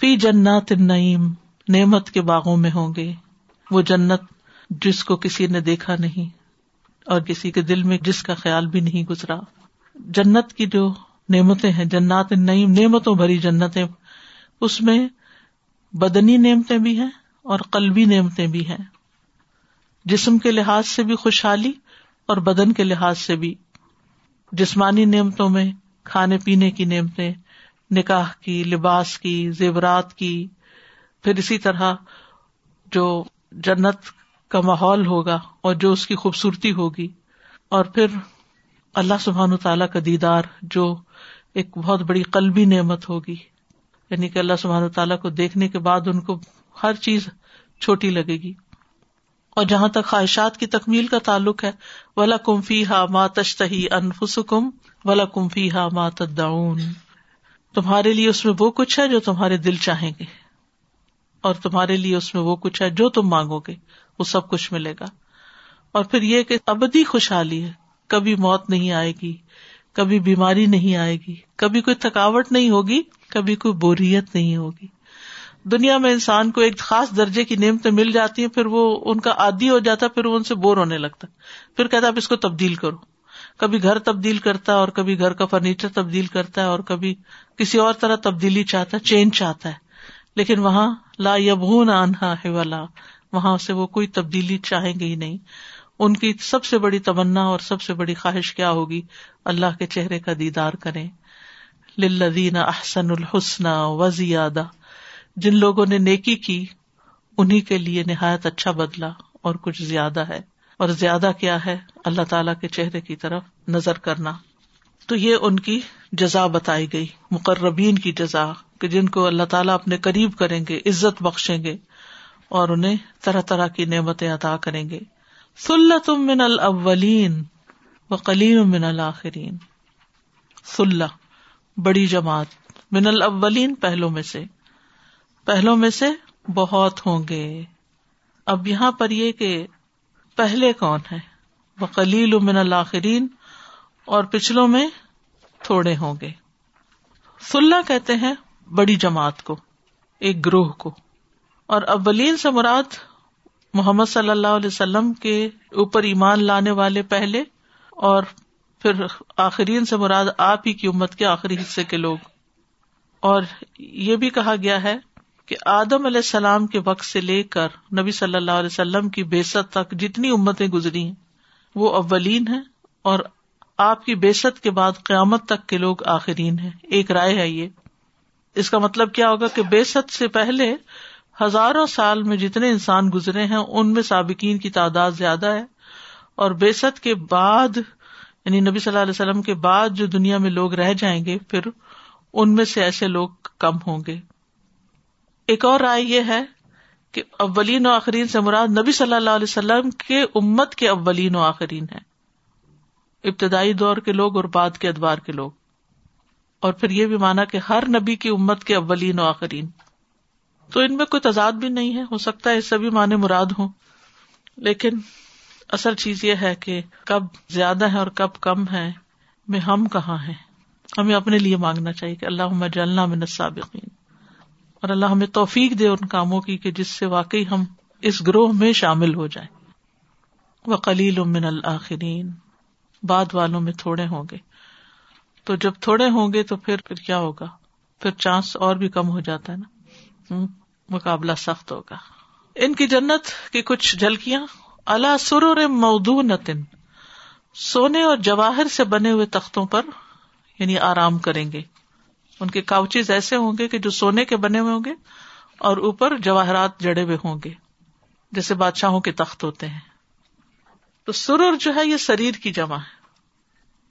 فی جنات النعیم، نعمت کے باغوں میں ہوں گے، وہ جنت جس کو کسی نے دیکھا نہیں اور کسی کے دل میں جس کا خیال بھی نہیں گزرا. جنت کی جو نعمتیں ہیں، جنات النعیم، نعمتوں بھری جنتیں، اس میں بدنی نعمتیں بھی ہیں اور قلبی نعمتیں بھی ہیں، جسم کے لحاظ سے بھی خوشحالی اور بدن کے لحاظ سے بھی. جسمانی نعمتوں میں کھانے پینے کی نعمتیں، نکاح کی، لباس کی، زیورات کی، پھر اسی طرح جو جنت کا ماحول ہوگا اور جو اس کی خوبصورتی ہوگی، اور پھر اللہ سبحانہ تعالیٰ کا دیدار جو ایک بہت بڑی قلبی نعمت ہوگی، یعنی کہ اللہ سبحانہ تعالیٰ کو دیکھنے کے بعد ان کو ہر چیز چھوٹی لگے گی. اور جہاں تک خواہشات کی تکمیل کا تعلق ہے، وَلَكُمْ فِيهَا مَا تَشْتَهِي أَنفُسُكُمْ وَلَكُمْ فِيهَا مَا تَدَّعُونَ، تمہارے لیے اس میں وہ کچھ ہے جو تمہارے دل چاہیں گے، اور تمہارے لیے اس میں وہ کچھ ہے جو تم مانگو گے، وہ سب کچھ ملے گا. اور پھر یہ کہ ابدی خوشحالی ہے، کبھی موت نہیں آئے گی، کبھی بیماری نہیں آئے گی، کبھی کوئی تھکاوٹ نہیں ہوگی، کبھی کوئی بوریت نہیں ہوگی. دنیا میں انسان کو ایک خاص درجے کی نعمتیں مل جاتی ہیں، پھر وہ ان کا عادی ہو جاتا ہے، پھر وہ ان سے بور ہونے لگتا، پھر کہتا ہے اب اس کو تبدیل کرو. کبھی گھر تبدیل کرتا ہے، اور کبھی گھر کا فرنیچر تبدیل کرتا ہے، اور کبھی کسی اور طرح تبدیلی چاہتا ہے، چینج چاہتا ہے. لیکن وہاں لا یبغون عنہا حولا، وہاں سے وہ کوئی تبدیلی چاہیں گے ہی نہیں. ان کی سب سے بڑی تمنا اور سب سے بڑی خواہش کیا ہوگی؟ اللہ کے چہرے کا دیدار کریں. للذین احسنوا الحسنی وزیادہ، جن لوگوں نے نیکی کی انہی کے لیے نہایت اچھا بدلہ اور کچھ زیادہ ہے. اور زیادہ کیا ہے؟ اللہ تعالیٰ کے چہرے کی طرف نظر کرنا. تو یہ ان کی جزا بتائی گئی، مقربین کی جزا، کہ جن کو اللہ تعالیٰ اپنے قریب کریں گے، عزت بخشیں گے اور انہیں طرح طرح کی نعمتیں عطا کریں گے. ثلۃ من الاولین وقلیل من الاخرین، ثلۃ بڑی جماعت، من الاولین پہلوں میں سے، پہلوں میں سے بہت ہوں گے. اب یہاں پر یہ کہ پہلے کون ہے، وقلیل من الاخرین، اور پچھلوں میں تھوڑے ہوں گے. ثلہ کہتے ہیں بڑی جماعت کو، ایک گروہ کو. اور اولین سے مراد محمد صلی اللہ علیہ وسلم کے اوپر ایمان لانے والے پہلے، اور پھر آخرین سے مراد آپ ہی کی امت کے آخری حصے کے لوگ. اور یہ بھی کہا گیا ہے کہ آدم علیہ السلام کے وقت سے لے کر نبی صلی اللہ علیہ وسلم کی بعثت تک جتنی امتیں گزری ہیں وہ اولین ہیں، اور آپ کی بعثت کے بعد قیامت تک کے لوگ آخرین ہیں. ایک رائے ہے یہ. اس کا مطلب کیا ہوگا کہ بعثت سے پہلے ہزاروں سال میں جتنے انسان گزرے ہیں ان میں سابقین کی تعداد زیادہ ہے، اور بعثت کے بعد یعنی نبی صلی اللہ علیہ وسلم کے بعد جو دنیا میں لوگ رہ جائیں گے پھر ان میں سے ایسے لوگ کم ہوں گے. ایک اور رائے یہ ہے کہ اولین و آخرین سے مراد نبی صلی اللہ علیہ وسلم کے امت کے اولین و آخرین ہیں، ابتدائی دور کے لوگ اور بعد کے ادوار کے لوگ. اور پھر یہ بھی مانا کہ ہر نبی کی امت کے اولین و آخرین. تو ان میں کوئی تضاد بھی نہیں ہے، ہو سکتا ہے اس سے بھی معنی مراد ہوں، لیکن اصل چیز یہ ہے کہ کب زیادہ ہے اور کب کم ہے میں ہم کہاں ہیں. ہمیں اپنے لیے مانگنا چاہیے کہ اللہم اجعلنا من السابقین، اور اللہ ہمیں توفیق دے ان کاموں کی کہ جس سے واقعی ہم اس گروہ میں شامل ہو جائیں. وقلیل من الآخرین، بعد والوں میں تھوڑے ہوں گے. تو جب تھوڑے ہوں گے تو پھر کیا ہوگا؟ پھر چانس اور بھی کم ہو جاتا ہے نا، مقابلہ سخت ہوگا. ان کی جنت کی کچھ جھلکیاں، علی سرر موضونۃ، سونے اور جواہر سے بنے ہوئے تختوں پر یعنی آرام کریں گے. ان کے کاؤچز ایسے ہوں گے کہ جو سونے کے بنے ہوئے ہوں گے اور اوپر جواہرات جڑے ہوئے ہوں گے، جیسے بادشاہوں کے تخت ہوتے ہیں. تو سرور جو ہے یہ سریر کی جمع ہے،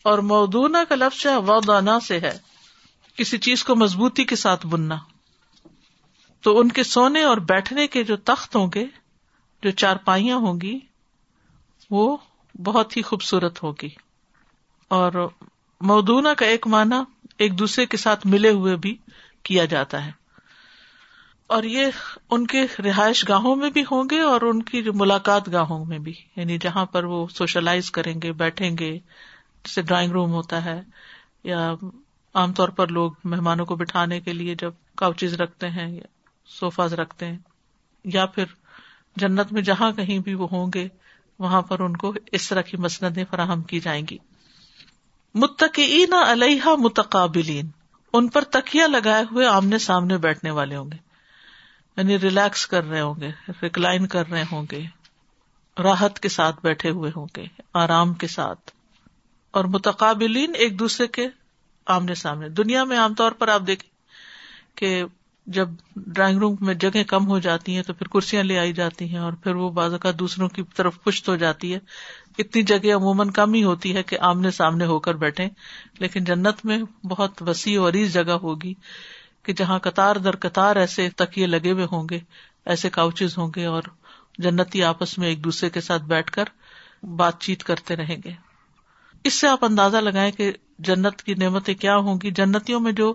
اور موضونہ کا لفظ وضعنا سے ہے، کسی چیز کو مضبوطی کے ساتھ بننا. تو ان کے سونے اور بیٹھنے کے جو تخت ہوں گے، جو چارپائیاں ہوں گی، وہ بہت ہی خوبصورت ہوگی. اور موضونہ کا ایک معنی ایک دوسرے کے ساتھ ملے ہوئے بھی کیا جاتا ہے. اور یہ ان کے رہائش گاہوں میں بھی ہوں گے اور ان کی ملاقات گاہوں میں بھی، یعنی جہاں پر وہ سوشلائز کریں گے، بیٹھیں گے، جیسے ڈرائنگ روم ہوتا ہے، یا عام طور پر لوگ مہمانوں کو بٹھانے کے لیے جب کاؤچز رکھتے ہیں یا صوفاز رکھتے ہیں، یا پھر جنت میں جہاں کہیں بھی وہ ہوں گے وہاں پر ان کو اس طرح کی مسندیں فراہم کی جائیں گی۔ متقئین علیہا متقابلین، ان پر تکیہ لگائے ہوئے آمنے سامنے بیٹھنے والے ہوں گے، یعنی ریلیکس کر رہے ہوں گے، ریکلائن کر رہے ہوں گے، راحت کے ساتھ بیٹھے ہوئے ہوں گے، آرام کے ساتھ، اور متقابلین ایک دوسرے کے آمنے سامنے۔ دنیا میں عام طور پر آپ دیکھیں کہ جب ڈرائنگ روم میں جگہیں کم ہو جاتی ہیں تو پھر کرسیاں لے آئی جاتی ہیں، اور پھر وہ بعض اوقات دوسروں کی طرف پشت ہو جاتی ہے، اتنی جگہ عموماً کم ہی ہوتی ہے کہ آمنے سامنے ہو کر بیٹھیں، لیکن جنت میں بہت وسیع اور عریض جگہ ہوگی کہ جہاں قطار در قطار ایسے تکیے لگے ہوئے ہوں گے، ایسے کاؤچز ہوں گے، اور جنتی آپس میں ایک دوسرے کے ساتھ بیٹھ کر بات چیت کرتے رہیں گے۔ اس سے آپ اندازہ لگائیں کہ جنت کی نعمتیں کیا ہوں گی۔ جنتیوں میں جو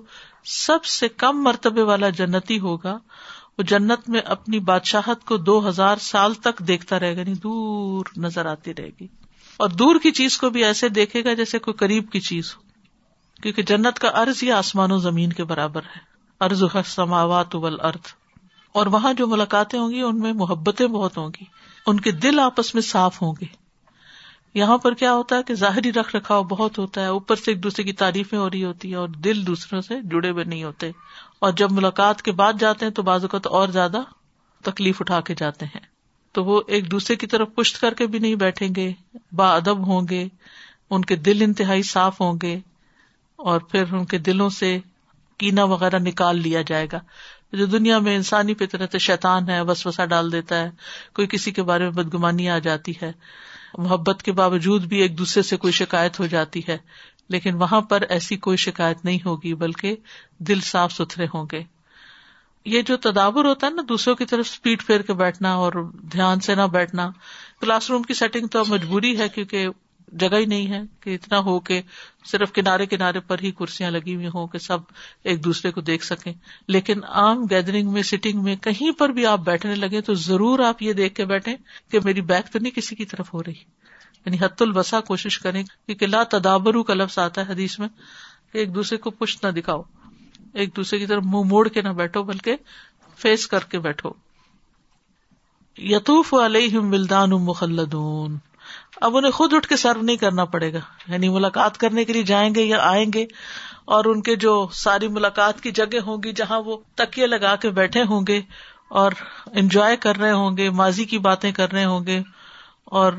سب سے کم مرتبے والا جنتی ہوگا وہ جنت میں اپنی بادشاہت کو 2000 سال تک دیکھتا رہے گا، یعنی دور نظر آتی رہے گی، اور دور کی چیز کو بھی ایسے دیکھے گا جیسے کوئی قریب کی چیز ہو، کیونکہ جنت کا عرض یہ آسمان و زمین کے برابر ہے، عرض السماوات والارض۔ اور وہاں جو ملاقاتیں ہوں گی ان میں محبتیں بہت ہوں گی، ان کے دل آپس میں صاف ہوں گے۔ یہاں پر کیا ہوتا ہے کہ ظاہری رکھ رکھاؤ بہت ہوتا ہے، اوپر سے ایک دوسرے کی تعریفیں ہو رہی ہوتی ہیں اور دل دوسروں سے جڑے ہوئے نہیں ہوتے، اور جب ملاقات کے بعد جاتے ہیں تو بعض اوقات اور زیادہ تکلیف اٹھا کے جاتے ہیں۔ تو وہ ایک دوسرے کی طرف پشت کر کے بھی نہیں بیٹھیں گے، با ادب ہوں گے، ان کے دل انتہائی صاف ہوں گے، اور پھر ان کے دلوں سے کینہ وغیرہ نکال لیا جائے گا۔ جو دنیا میں انسانی فطرت شیطان ہے، وسوسہ ڈال دیتا ہے، کوئی کسی کے بارے میں بدگمانی آ جاتی ہے، محبت کے باوجود بھی ایک دوسرے سے کوئی شکایت ہو جاتی ہے، لیکن وہاں پر ایسی کوئی شکایت نہیں ہوگی، بلکہ دل صاف ستھرے ہوں گے۔ یہ جو تدابر ہوتا ہے نا، دوسروں کی طرف پیٹ پھیر کے بیٹھنا اور دھیان سے نہ بیٹھنا، کلاس روم کی سیٹنگ تو مجبوری ہے کیونکہ جگہ ہی نہیں ہے کہ اتنا ہو کہ صرف کنارے کنارے پر ہی کرسیاں لگی ہوئی ہوں کہ سب ایک دوسرے کو دیکھ سکیں، لیکن عام گیدرنگ میں، سٹنگ میں کہیں پر بھی آپ بیٹھنے لگے تو ضرور آپ یہ دیکھ کے بیٹھیں کہ میری بیک تو نہیں کسی کی طرف ہو رہی، یعنی حد الوسع کوشش کریں، کیونکہ لا تدابرو کا لفظ آتا ہے حدیث میں کہ ایک دوسرے کو پشت نہ دکھاؤ، ایک دوسرے کی طرف منہ موڑ کے نہ بیٹھو، بلکہ فیس کر کے بیٹھو۔ یطوف علیہم ولدان مخلدون، اب انہیں خود اٹھ کے سرو نہیں کرنا پڑے گا، یعنی ملاقات کرنے کے لیے جائیں گے یا آئیں گے، اور ان کے جو ساری ملاقات کی جگہ ہوں گی جہاں وہ تکیے لگا کے بیٹھے ہوں گے اور انجوائے کر رہے ہوں گے، ماضی کی باتیں کر رہے ہوں گے، اور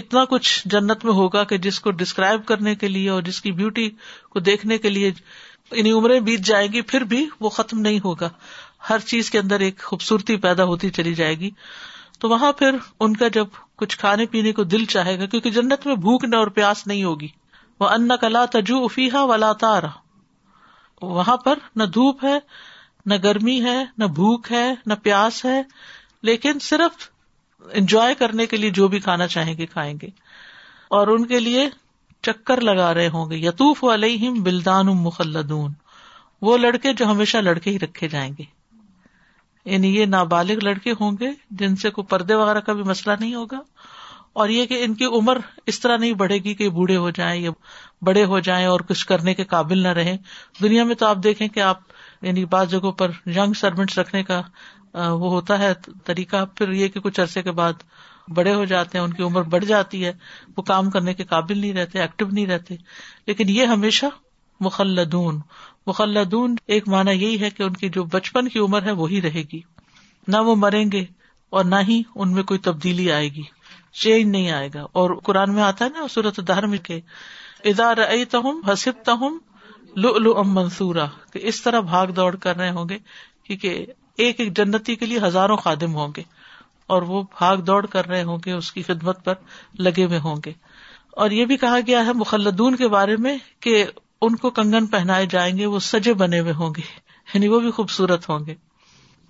اتنا کچھ جنت میں ہوگا کہ جس کو ڈسکرائب کرنے کے لیے اور جس کی بیوٹی کو دیکھنے کے لیے انہیں عمریں بیت جائیں گی، پھر بھی وہ ختم نہیں ہوگا، ہر چیز کے اندر ایک خوبصورتی پیدا ہوتی چلی جائے گی۔ تو وہاں پھر ان کا جب کچھ کھانے پینے کو دل چاہے گا، کیونکہ جنت میں بھوک نہ اور پیاس نہیں ہوگی۔ وَأَنَّكَ لَا تَجُوعُ فِيهَا وَلَا تَعْرَى، وہاں پر نہ دھوپ ہے، نہ گرمی ہے، نہ بھوک ہے، نہ پیاس ہے، لیکن صرف انجوائے کرنے کے لیے جو بھی کھانا چاہیں گے کھائیں گے، اور ان کے لیے چکر لگا رہے ہوں گے۔ یطوف علیہم بلدان مخلدون، وہ لڑکے جو ہمیشہ لڑکے ہی رکھے جائیں گے، یعنی یہ نابالغ لڑکے ہوں گے جن سے کوئی پردے وغیرہ کا بھی مسئلہ نہیں ہوگا، اور یہ کہ ان کی عمر اس طرح نہیں بڑھے گی کہ بوڑھے ہو جائیں یا بڑے ہو جائیں اور کچھ کرنے کے قابل نہ رہیں۔ دنیا میں تو آپ دیکھیں کہ آپ یعنی بعض جگہوں پر ینگ سرونٹس رکھنے کا وہ ہوتا ہے طریقہ، پھر یہ کہ کچھ عرصے کے بعد بڑے ہو جاتے ہیں، ان کی عمر بڑھ جاتی ہے، وہ کام کرنے کے قابل نہیں رہتے، ایکٹیو نہیں رہتے، لیکن یہ ہمیشہ مخلدون۔ مخلدون ایک معنی یہی ہے کہ ان کی جو بچپن کی عمر ہے وہی رہے گی، نہ وہ مریں گے اور نہ ہی ان میں کوئی تبدیلی آئے گی، چینج نہیں آئے گا۔ اور قرآن میں آتا ہے نا سورۃ الدہر میں کہ اذا رأیتہم حسبتہم لؤلؤا منثورا، کہ اس طرح بھاگ دوڑ کر رہے ہوں گے، کیونکہ ایک ایک جنتی کے لیے ہزاروں خادم ہوں گے اور وہ بھاگ دوڑ کر رہے ہوں گے، اس کی خدمت پر لگے ہوئے ہوں گے۔ اور یہ بھی کہا گیا ہے مخلدون کے بارے میں کہ ان کو کنگن پہنائے جائیں گے، وہ سجے بنے ہوئے ہوں گے، یعنی وہ بھی خوبصورت ہوں گے،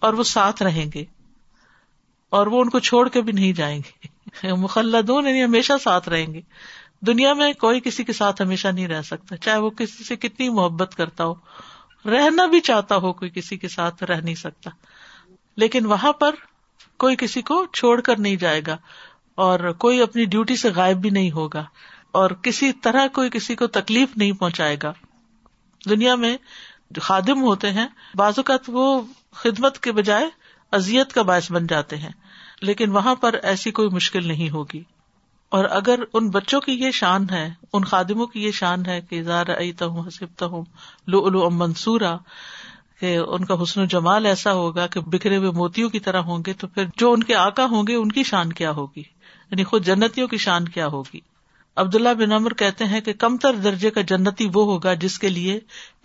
اور وہ ساتھ رہیں گے، اور وہ ان کو چھوڑ کے بھی نہیں جائیں گے۔ مخلدون یعنی ہمیشہ ساتھ رہیں گے۔ دنیا میں کوئی کسی کے ساتھ ہمیشہ نہیں رہ سکتا، چاہے وہ کسی سے کتنی محبت کرتا ہو، رہنا بھی چاہتا ہو، کوئی کسی کے ساتھ رہ نہیں سکتا، لیکن وہاں پر کوئی کسی کو چھوڑ کر نہیں جائے گا، اور کوئی اپنی ڈیوٹی سے غائب بھی نہیں ہوگا، اور کسی طرح کوئی کسی کو تکلیف نہیں پہنچائے گا۔ دنیا میں خادم ہوتے ہیں بعض اوقات وہ خدمت کے بجائے اذیت کا باعث بن جاتے ہیں، لیکن وہاں پر ایسی کوئی مشکل نہیں ہوگی. اور اگر ان بچوں کی یہ شان ہے، ان خادموں کی یہ شان ہے کہ اذا رأیتہم حسبتہم لؤلؤا منثورا، کہ ان کا حسن و جمال ایسا ہوگا کہ بکھرے ہوئے موتیوں کی طرح ہوں گے، تو پھر جو ان کے آقا ہوں گے ان کی شان کیا ہوگی، یعنی خود جنتیوں کی شان کیا ہوگی. عبداللہ بن عمر کہتے ہیں کہ کمتر درجے کا جنتی وہ ہوگا جس کے لیے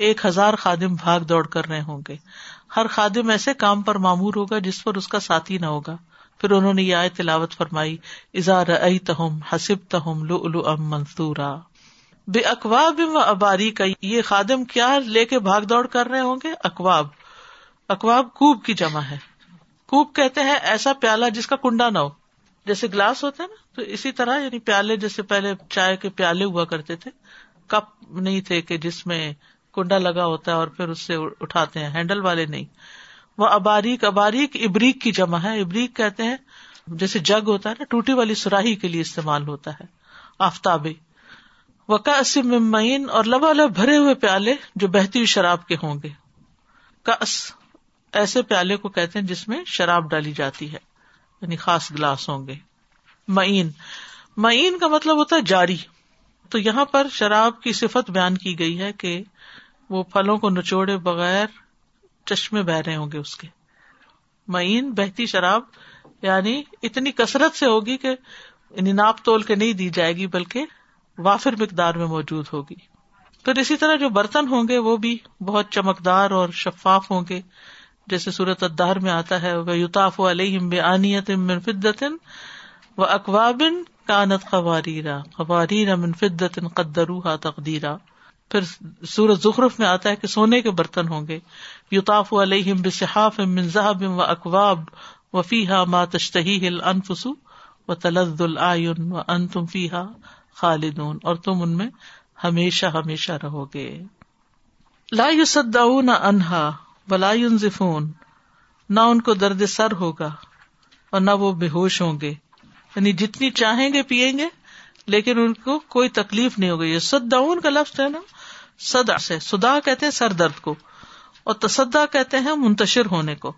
1000 خادم بھاگ دوڑ کر رہے ہوں گے، ہر خادم ایسے کام پر مامور ہوگا جس پر اس کا ساتھی نہ ہوگا. پھر انہوں نے یہ آیت تلاوت فرمائی، اذا رأیتہم حسبتہم لؤلؤا منثورا. بے اکواب و اباریک، یہ خادم کیا لے کے بھاگ دوڑ کر رہے ہوں گے؟ اکواب. اکواب کوب کی جمع ہے. کوب کہتے ہیں ایسا پیالہ جس کا کنڈا نہ ہو، جیسے گلاس ہوتا ہے نا، تو اسی طرح یعنی پیالے، جیسے پہلے چائے کے پیالے ہوا کرتے تھے، کپ نہیں تھے کہ جس میں کنڈا لگا ہوتا ہے اور پھر اس سے اٹھاتے ہیں، ہینڈل والے نہیں. وہ اباریک، اباریک ابریک کی جمع ہے. ابریک کہتے ہیں جیسے جگ ہوتا ہے نا، ٹوٹی والی سراہی کے لیے استعمال ہوتا ہے، آفتابے. وکأس من معین، اور لبالب بھرے ہوئے پیالے جو بہتی ہوئی شراب کے ہوں گے. کأس ایسے پیالے کو کہتے ہیں جس میں شراب ڈالی جاتی ہے، یعنی خاص گلاس ہوں گے. معین، معین کا مطلب ہوتا ہے جاری. تو یہاں پر شراب کی صفت بیان کی گئی ہے کہ وہ پھلوں کو نچوڑے بغیر چشمے بہ رہے ہوں گے اس کے. معین بہتی شراب، یعنی اتنی کثرت سے ہوگی کہ ناپ تول کے نہیں دی جائے گی، بلکہ وافر مقدار میں موجود ہوگی. پھر اسی طرح جو برتن ہوں گے وہ بھی بہت چمکدار اور شفاف ہوں گے، جیسے سورۃ الدہر میں آتا ہے، وَيُطَافُ عَلَيْهِمْ بِآنِيَةٍ مِّن فِضَّةٍ وَأَكْوَابٍ كَانَتْ قَوَارِيرَ قَوَارِيرَ مِن فِضَّةٍ قَدَّرُوهَا تَقْدِيرًا. پھر سورۃ زخرف میں آتا ہے کہ سونے کے برتن ہوں گے، یطاف علیہم بصحاف من ذہب واکواب وفیھا ما تشتہیہ الانفس وتلذ الاعین وانتم فیھا خالدون، اور تم ان میں ہمیشہ ہمیشہ رہو گے. لا یصدعون عنہا ولا ینزفون، نہ ان کو درد سر ہوگا اور نہ وہ بے ہوش ہوں گے، یعنی جتنی چاہیں گے پیئیں گے لیکن ان کو کوئی تکلیف نہیں ہوگی. یہ صدعون کا لفظ ہے نا، صدع سے، صدا کہتے ہیں سر درد کو، اور تصدع کہتے ہیں منتشر ہونے کو.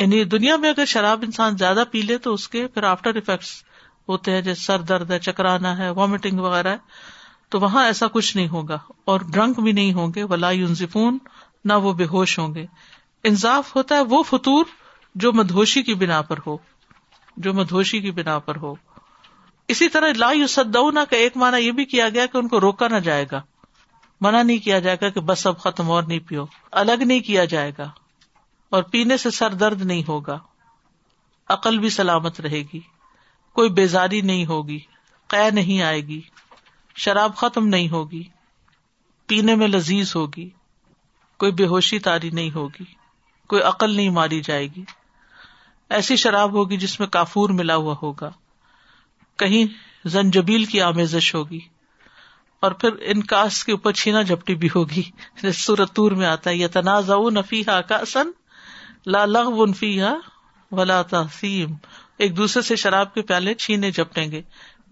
یعنی دنیا میں اگر شراب انسان زیادہ پی لے تو اس کے پھر آفٹر ایفیکٹس ہوتے ہیں، جیسے سر درد ہے، چکرانا ہے، وامٹنگ وغیرہ ہے. تو وہاں ایسا کچھ نہیں ہوگا، اور ڈرنک بھی نہیں ہوں گے. ولا ینزفون، نہ وہ بے ہوش ہوں گے. انزاف ہوتا ہے وہ فطور جو مدہوشی کی بنا پر ہو، جو مدہوشی کی بنا پر ہو. اسی طرح لا یصدعون کا ایک معنی یہ بھی کیا گیا کہ ان کو روکا نہ جائے گا، منع نہیں کیا جائے گا کہ بس اب ختم اور نہیں پیو، الگ نہیں کیا جائے گا، اور پینے سے سر درد نہیں ہوگا، عقل بھی سلامت رہے گی، کوئی بیزاری نہیں ہوگی، قے نہیں آئے گی، شراب ختم نہیں ہوگی، پینے میں لذیذ ہوگی، کوئی بے ہوشی طاری نہیں ہوگی، کوئی عقل نہیں ماری جائے گی. ایسی شراب ہوگی جس میں کافور ملا ہوا ہوگا، کہیں زنجبیل کی آمیزش ہوگی، اور پھر انکاس کے اوپر چھینا جھپٹی بھی ہوگی. سورۃ طور میں آتا ہے، یتنازعون فیہا کأسا لا لغو فیہا ولا تاثیم، ایک دوسرے سے شراب کے پیالے چھینے جھپٹیں گے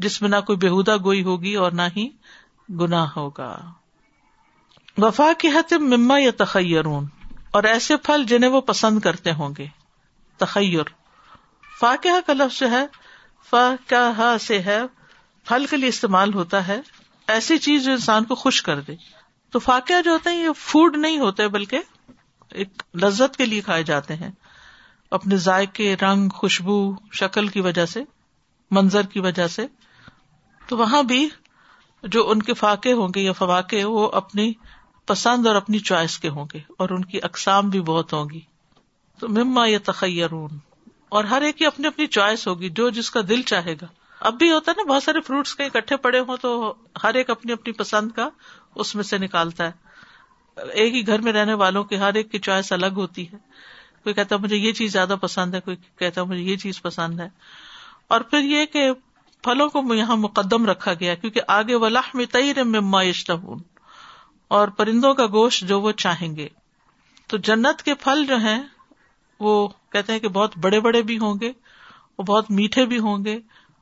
جس میں نہ کوئی بےہودہ گوئی ہوگی اور نہ ہی گناہ ہوگا. وفاکہۃ مما یتخیرون، اور ایسے پھل جنہیں وہ پسند کرتے ہوں گے. تخیر، فاکہہ کا لفظ جو ہے فاکہہ سے ہے، پھل کے لیے استعمال ہوتا ہے، ایسی چیز جو انسان کو خوش کر دے. تو فاکہہ جو ہوتے ہیں یہ فوڈ نہیں ہوتے بلکہ ایک لذت کے لیے کھائے جاتے ہیں، اپنے ذائقے، رنگ، خوشبو، شکل کی وجہ سے، منظر کی وجہ سے. تو وہاں بھی جو ان کے فاقے ہوں گے یا فواقے، وہ اپنی پسند اور اپنی چوائس کے ہوں گے، اور ان کی اقسام بھی بہت ہوں گی. تو مما یتخیرون، اور ہر ایک کی اپنی اپنی چوائس ہوگی، جو جس کا دل چاہے گا. اب بھی ہوتا ہے نا، بہت سارے فروٹس کے اکٹھے پڑے ہوں تو ہر ایک اپنی اپنی پسند کا اس میں سے نکالتا ہے. ایک ہی گھر میں رہنے والوں کے ہر ایک کی چوائس الگ ہوتی ہے. کوئی کہتا ہے مجھے یہ چیز زیادہ پسند ہے، کوئی کہتا ہے مجھے یہ چیز پسند ہے. اور پھر یہ کہ پھلوں کو یہاں مقدم رکھا گیا، کیونکہ آگے وَلَحْمِ طَيْرٍ مِّمَّا يَشْتَهُونَ، اور پرندوں کا گوشت جو وہ چاہیں گے. تو جنت کے پھل جو ہیں وہ کہتے ہیں کہ بہت بڑے بڑے بھی ہوں گے اور بہت میٹھے بھی ہوں گے.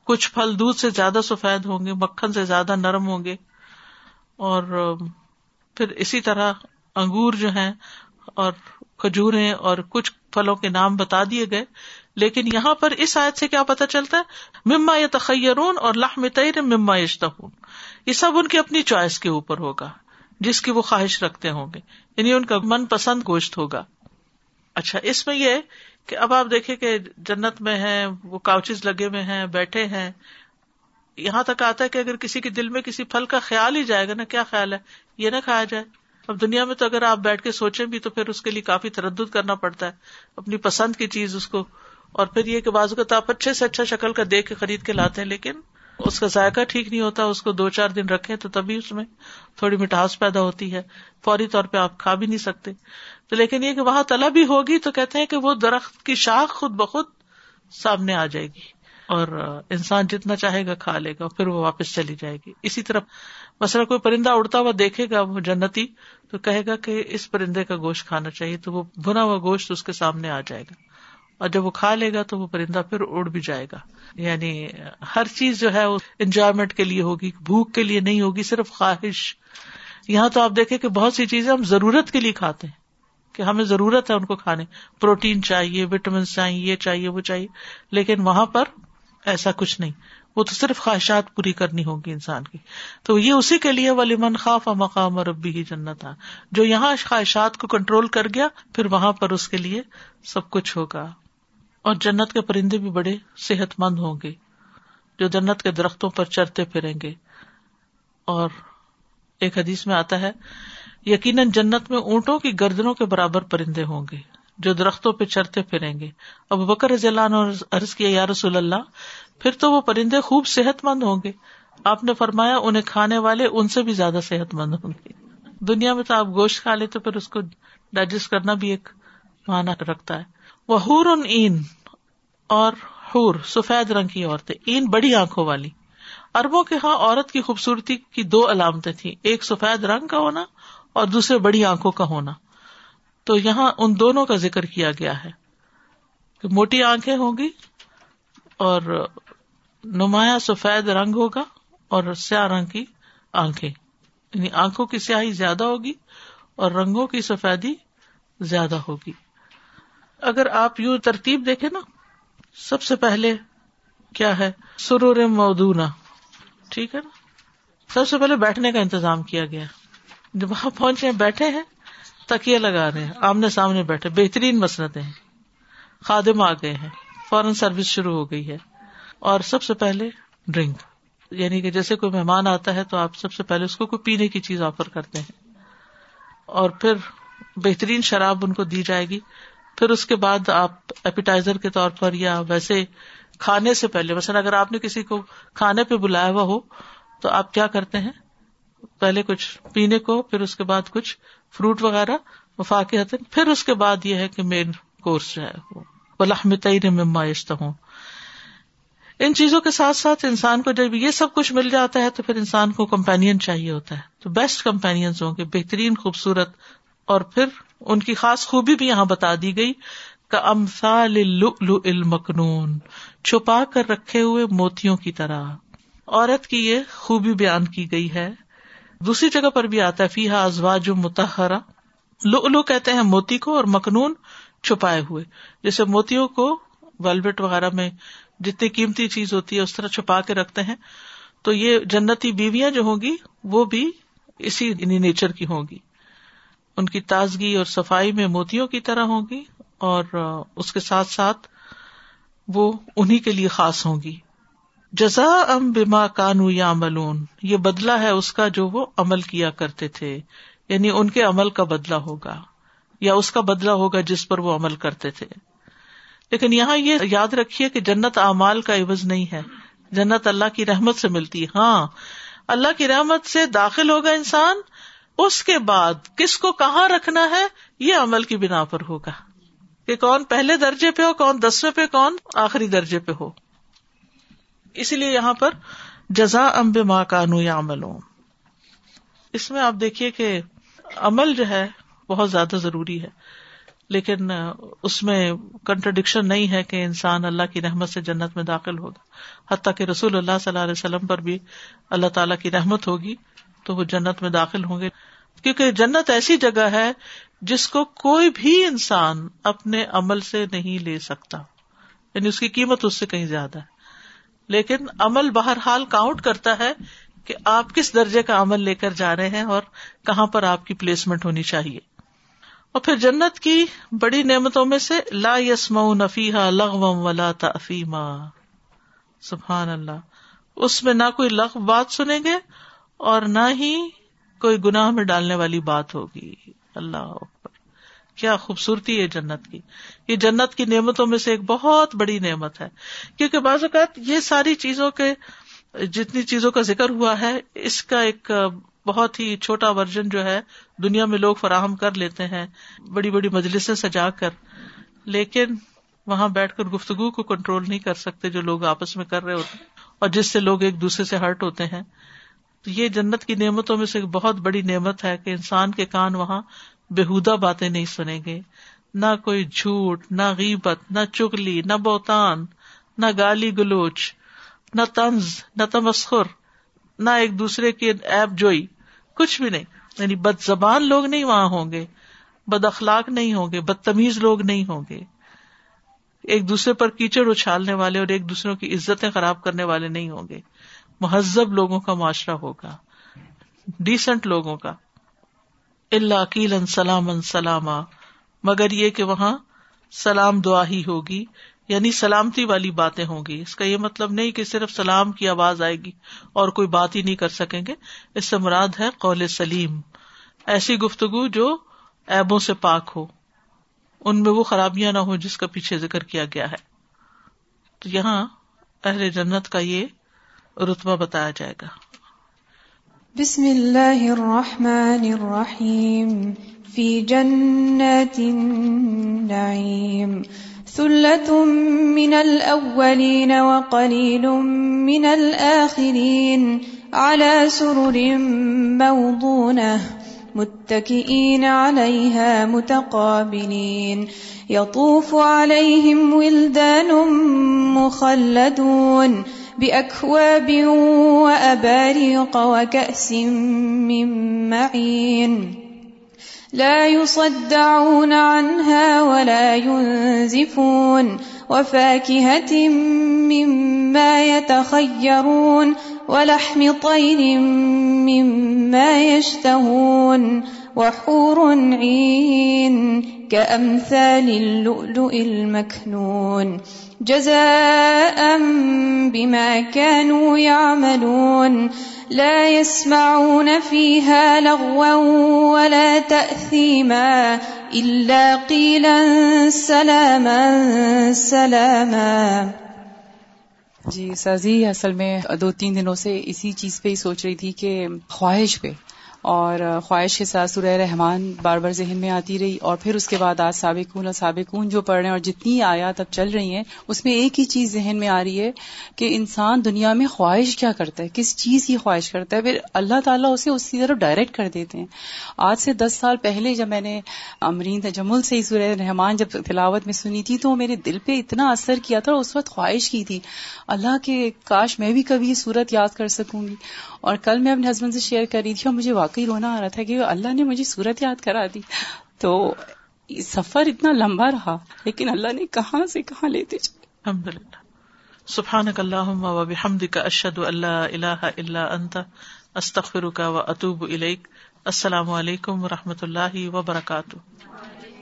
کچھ پھل دودھ سے زیادہ سفید ہوں گے، مکھن سے زیادہ نرم ہوں گے. اور پھر اسی طرح انگور جو ہیں اور کھجوریں اور کچھ پھلوں کے نام بتا دیے گئے. لیکن یہاں پر اس آیت سے کیا پتہ چلتا ہے؟ مما یتخیرون اور لحم طیر مما یشتہون, یہ سب ان کی اپنی چوائس کے اوپر ہوگا جس کی وہ خواہش رکھتے ہوں گے, یعنی ان کا من پسند گوشت ہوگا. اچھا, اس میں یہ کہ اب آپ دیکھیں کہ جنت میں ہیں, وہ کاؤچز لگے ہوئے ہیں, بیٹھے ہیں. یہاں تک آتا ہے کہ اگر کسی کے دل میں کسی پھل کا خیال ہی جائے گا نا, کیا خیال ہے, یہ نہ کھایا جائے. اب دنیا میں تو اگر آپ بیٹھ کے سوچیں بھی تو پھر اس کے لیے کافی تردد کرنا پڑتا ہے اپنی پسند کی چیز اس کو, اور پھر یہ کہ بعض اوقات آپ اچھے سے اچھا شکل کا دیکھ کے خرید کے لاتے ہیں لیکن اس کا ذائقہ ٹھیک نہیں ہوتا, اس کو 2-4 دن رکھیں تو تبھی اس میں تھوڑی مٹھاس پیدا ہوتی ہے, فوری طور پہ آپ کھا بھی نہیں سکتے. تو لیکن یہ کہ وہاں طلب بھی ہوگی تو کہتے ہیں کہ وہ درخت کی شاخ خود بخود سامنے آ جائے گی اور انسان جتنا چاہے گا کھا لے گا, پھر وہ واپس چلی جائے گی. اسی طرح مثلا کوئی پرندہ اڑتا ہوا دیکھے گا وہ جنتی تو کہے گا کہ اس پرندے کا گوشت کھانا چاہیے, تو وہ بھنا ہوا گوشت اس کے سامنے آ جائے گا اور جب وہ کھا لے گا تو وہ پرندہ پھر اڑ بھی جائے گا. یعنی ہر چیز جو ہے وہ انجوائمنٹ کے لیے ہوگی, بھوک کے لیے نہیں ہوگی, صرف خواہش. یہاں تو آپ دیکھیں کہ بہت سی چیزیں ہم ضرورت کے لیے کھاتے ہیں کہ ہمیں ضرورت ہے ان کو کھانے, پروٹین چاہیے, وٹامنس چاہیے, یہ چاہیے, وہ چاہیے. لیکن وہاں پر ایسا کچھ نہیں, وہ تو صرف خواہشات پوری کرنی ہوگی انسان کی. تو یہ اسی کے لیے وَلِمَنْ خَافَ مَقَامَ رَبِّهِ جَنَّتَاں, جو یہاں خواہشات کو کنٹرول کر گیا پھر وہاں پر اس کے لیے سب کچھ ہوگا. اور جنت کے پرندے بھی بڑے صحت مند ہوں گے جو جنت کے درختوں پر چرتے پھریں گے. اور ایک حدیث میں آتا ہے یقیناً جنت میں اونٹوں کی گردنوں کے برابر پرندے ہوں گے جو درختوں پہ چرتے پھریں گے. ابو بکر رضی اللہ عنہ عرض کیا, یا رسول اللہ, پھر تو وہ پرندے خوب صحت مند ہوں گے. آپ نے فرمایا انہیں کھانے والے ان سے بھی زیادہ صحت مند ہوں گے. دنیا میں تو آپ گوشت کھا لے تو پھر اس کو ڈائجسٹ کرنا بھی ایک معنی رکھتا ہے. وحور عین, اور حور سفید رنگ کی عورتیں, عین بڑی آنکھوں والی. عربوں کے ہاں عورت کی خوبصورتی کی 2 علامتیں تھیں, ایک سفید رنگ کا ہونا اور دوسرے بڑی آنکھوں کا ہونا. تو یہاں ان دونوں کا ذکر کیا گیا ہے کہ موٹی آنکھیں ہوں گی اور نمایاں سفید رنگ ہوگا اور سیاہ رنگ کی آنکھیں, یعنی آنکھوں کی سیاہی زیادہ ہوگی اور رنگوں کی سفیدی زیادہ ہوگی. اگر آپ یوں ترتیب دیکھیں نا, سب سے پہلے کیا ہے, سرور مودونہ, ٹھیک ہے نا, سب سے پہلے بیٹھنے کا انتظام کیا گیا. جب وہاں پہنچے بیٹھے ہیں, تکیہ لگا رہے ہیں, آمنے سامنے بیٹھے, بہترین مسندیں ہیں, خادم آ گئے ہیں, فوراً سروس شروع ہو گئی ہے. اور سب سے پہلے ڈرنک, یعنی کہ جیسے کوئی مہمان آتا ہے تو آپ سب سے پہلے اس کو کوئی پینے کی چیز آفر کرتے ہیں اور پھر بہترین شراب ان کو دی جائے گی. پھر اس کے بعد آپ ایپیٹائزر کے طور پر یا ویسے کھانے سے پہلے, مثلا اگر آپ نے کسی کو کھانے پہ بلایا ہوا ہو تو آپ کیا کرتے ہیں, پہلے کچھ پینے کو, پھر اس کے بعد کچھ فروٹ وغیرہ وفاقیت, پھر اس کے بعد یہ ہے کہ مین کورس ہے ولحم طیر مما یشتہون. ان چیزوں کے ساتھ ساتھ انسان کو جب یہ سب کچھ مل جاتا ہے تو پھر انسان کو کمپینین چاہیے ہوتا ہے. تو بیسٹ کمپینینز ہوں گے, بہترین, خوبصورت. اور پھر ان کی خاص خوبی بھی یہاں بتا دی گئی, کامثال اللؤلؤ المکنون, چھپا کر رکھے ہوئے موتیوں کی طرح. عورت کی یہ خوبی بیان کی گئی ہے. دوسری جگہ پر بھی آتا ہے فیہا ازواج مطہرہ. لؤلؤ کہتے ہیں موتی کو اور مکنون چھپائے ہوئے, جیسے موتیوں کو ویلویٹ وغیرہ میں جتنی قیمتی چیز ہوتی ہے اس طرح چھپا کے رکھتے ہیں. تو یہ جنتی بیویاں جو ہوں گی وہ بھی اسی نیچر کی ہوں گی, ان کی تازگی اور صفائی میں موتیوں کی طرح ہوں گی اور اس کے ساتھ ساتھ وہ انہی کے لیے خاص ہوں گی. جزاء بما کانوا یعملون, یہ بدلہ ہے اس کا جو وہ عمل کیا کرتے تھے, یعنی ان کے عمل کا بدلہ ہوگا یا اس کا بدلہ ہوگا جس پر وہ عمل کرتے تھے. لیکن یہاں یہ یاد رکھیے کہ جنت اعمال کا عوض نہیں ہے, جنت اللہ کی رحمت سے ملتی ہے. ہاں, اللہ کی رحمت سے داخل ہوگا انسان, اس کے بعد کس کو کہاں رکھنا ہے یہ عمل کی بنا پر ہوگا کہ کون پہلے درجے پہ ہو, کون 10ویں پہ, کون آخری درجے پہ ہو. اسی لیے یہاں پر جزاء بما کانوا یعملون. اس میں آپ دیکھیے کہ عمل جو ہے بہت زیادہ ضروری ہے, لیکن اس میں کنٹرڈکشن نہیں ہے کہ انسان اللہ کی رحمت سے جنت میں داخل ہوگا. حتیٰ کہ رسول اللہ صلی اللہ علیہ وسلم پر بھی اللہ تعالیٰ کی رحمت ہوگی تو وہ جنت میں داخل ہوں گے. کیونکہ جنت ایسی جگہ ہے جس کو کوئی بھی انسان اپنے عمل سے نہیں لے سکتا، یعنی اس کی قیمت اس سے کہیں زیادہ ہے. لیکن عمل بہرحال کاؤنٹ کرتا ہے کہ آپ کس درجے کا عمل لے کر جا رہے ہیں اور کہاں پر آپ کی پلیسمنٹ ہونی چاہیے. اور پھر جنت کی بڑی نعمتوں میں سے لا یسمعون فیہا لغوا ولا تأثیما، سبحان اللہ، اس میں نہ کوئی لغو بات سنیں گے اور نہ ہی کوئی گناہ میں ڈالنے والی بات ہوگی. اللہ اکبر، کیا خوبصورتی ہے جنت کی. یہ جنت کی نعمتوں میں سے ایک بہت بڑی نعمت ہے، کیونکہ بعض اوقات یہ ساری چیزوں کے جتنی چیزوں کا ذکر ہوا ہے اس کا ایک بہت ہی چھوٹا ورژن جو ہے دنیا میں لوگ فراہم کر لیتے ہیں بڑی بڑی مجلسیں سجا کر، لیکن وہاں بیٹھ کر گفتگو کو کنٹرول نہیں کر سکتے جو لوگ آپس میں کر رہے ہوتے ہیں اور جس سے لوگ ایک دوسرے سے ہرٹ ہوتے ہیں. تو یہ جنت کی نعمتوں میں سے ایک بہت بڑی نعمت ہے کہ انسان کے کان وہاں بےہودہ باتیں نہیں سنیں گے، نہ کوئی جھوٹ، نہ غیبت، نہ چغلی، نہ بہتان، نہ گالی گلوچ، نہ طنز، نہ تمسخر، نہ ایک دوسرے کی عیب جوئی، کچھ بھی نہیں. یعنی بد زبان لوگ نہیں وہاں ہوں گے، بد اخلاق نہیں ہوں گے، بدتمیز لوگ نہیں ہوں گے، ایک دوسرے پر کیچڑ اچھالنے والے اور ایک دوسروں کی عزتیں خراب کرنے والے نہیں ہوں گے. مہذب لوگوں کا معاشرہ ہوگا، ڈیسنٹ لوگوں کا. الا قیلا سلاما سلاما، مگر یہ کہ وہاں سلام دعا ہی ہوگی، یعنی سلامتی والی باتیں ہوں گی. اس کا یہ مطلب نہیں کہ صرف سلام کی آواز آئے گی اور کوئی بات ہی نہیں کر سکیں گے، اس سے مراد ہے قول سلیم، ایسی گفتگو جو عیبوں سے پاک ہو، ان میں وہ خرابیاں نہ ہوں جس کا پیچھے ذکر کیا گیا ہے. تو یہاں اہل جنت کا یہ رتبہ بتایا جائے گا. بسم اللہ الرحمن الرحیم، فی جنات النعیم ثلة من الأولين وقليل من الآخرين على سرر موضونة متكئين عليها متقابلين يطوف عليهم ولدان مخلدون بأكواب وأباريق وكأس من معين لا يصدعون عنها ولا ينزفون وفاكهة مما يتخيرون ولحم طير مما يشتهون وحور عين كأمثال اللؤلؤ المكنون جزاء بما كانوا يعملون لا يسمعون فيها لغوا ولا تأثيما إلا قيلا سلاما سلاما. جی سازی، اصل میں دو تین دنوں سے اسی چیز پہ ہی سوچ رہی تھی کہ خواہش پہ، اور خواہش کے ساتھ سورہ رحمان بار بار ذہن میں آتی رہی، اور پھر اس کے بعد آج سابقون اور سابقون جو پڑھ رہے ہیں اور جتنی آیات اب چل رہی ہیں اس میں ایک ہی چیز ذہن میں آ رہی ہے کہ انسان دنیا میں خواہش کیا کرتا ہے، کس چیز کی خواہش کرتا ہے، پھر اللہ تعالیٰ اسے اس کی طرف ڈائریکٹ کر دیتے ہیں. آج سے 10 سال پہلے جب میں نے امرین تجمل سے سورہ رحمان جب تلاوت میں سنی تھی تو میرے دل پہ اتنا اثر کیا تھا، اور اس وقت خواہش کی تھی اللہ کے کاش میں بھی کبھی یہ صورت یاد کر سکوں گی. اور کل میں اپنے ہسبینڈ سے شیئر کر رہی تھی اور مجھے واقعی رونا آ رہا تھا کہ اللہ نے مجھے صورت یاد کرا دی. تو سفر اتنا لمبا رہا لیکن اللہ نے کہاں سے کہاں لیتے چلے. الحمدللہ. سبحانک اللہم و بحمدک، اشہد ان لا الہ الا انت، استغفرک و اتوب الیک. السلام علیکم و رحمۃ اللہ وبرکاتہ.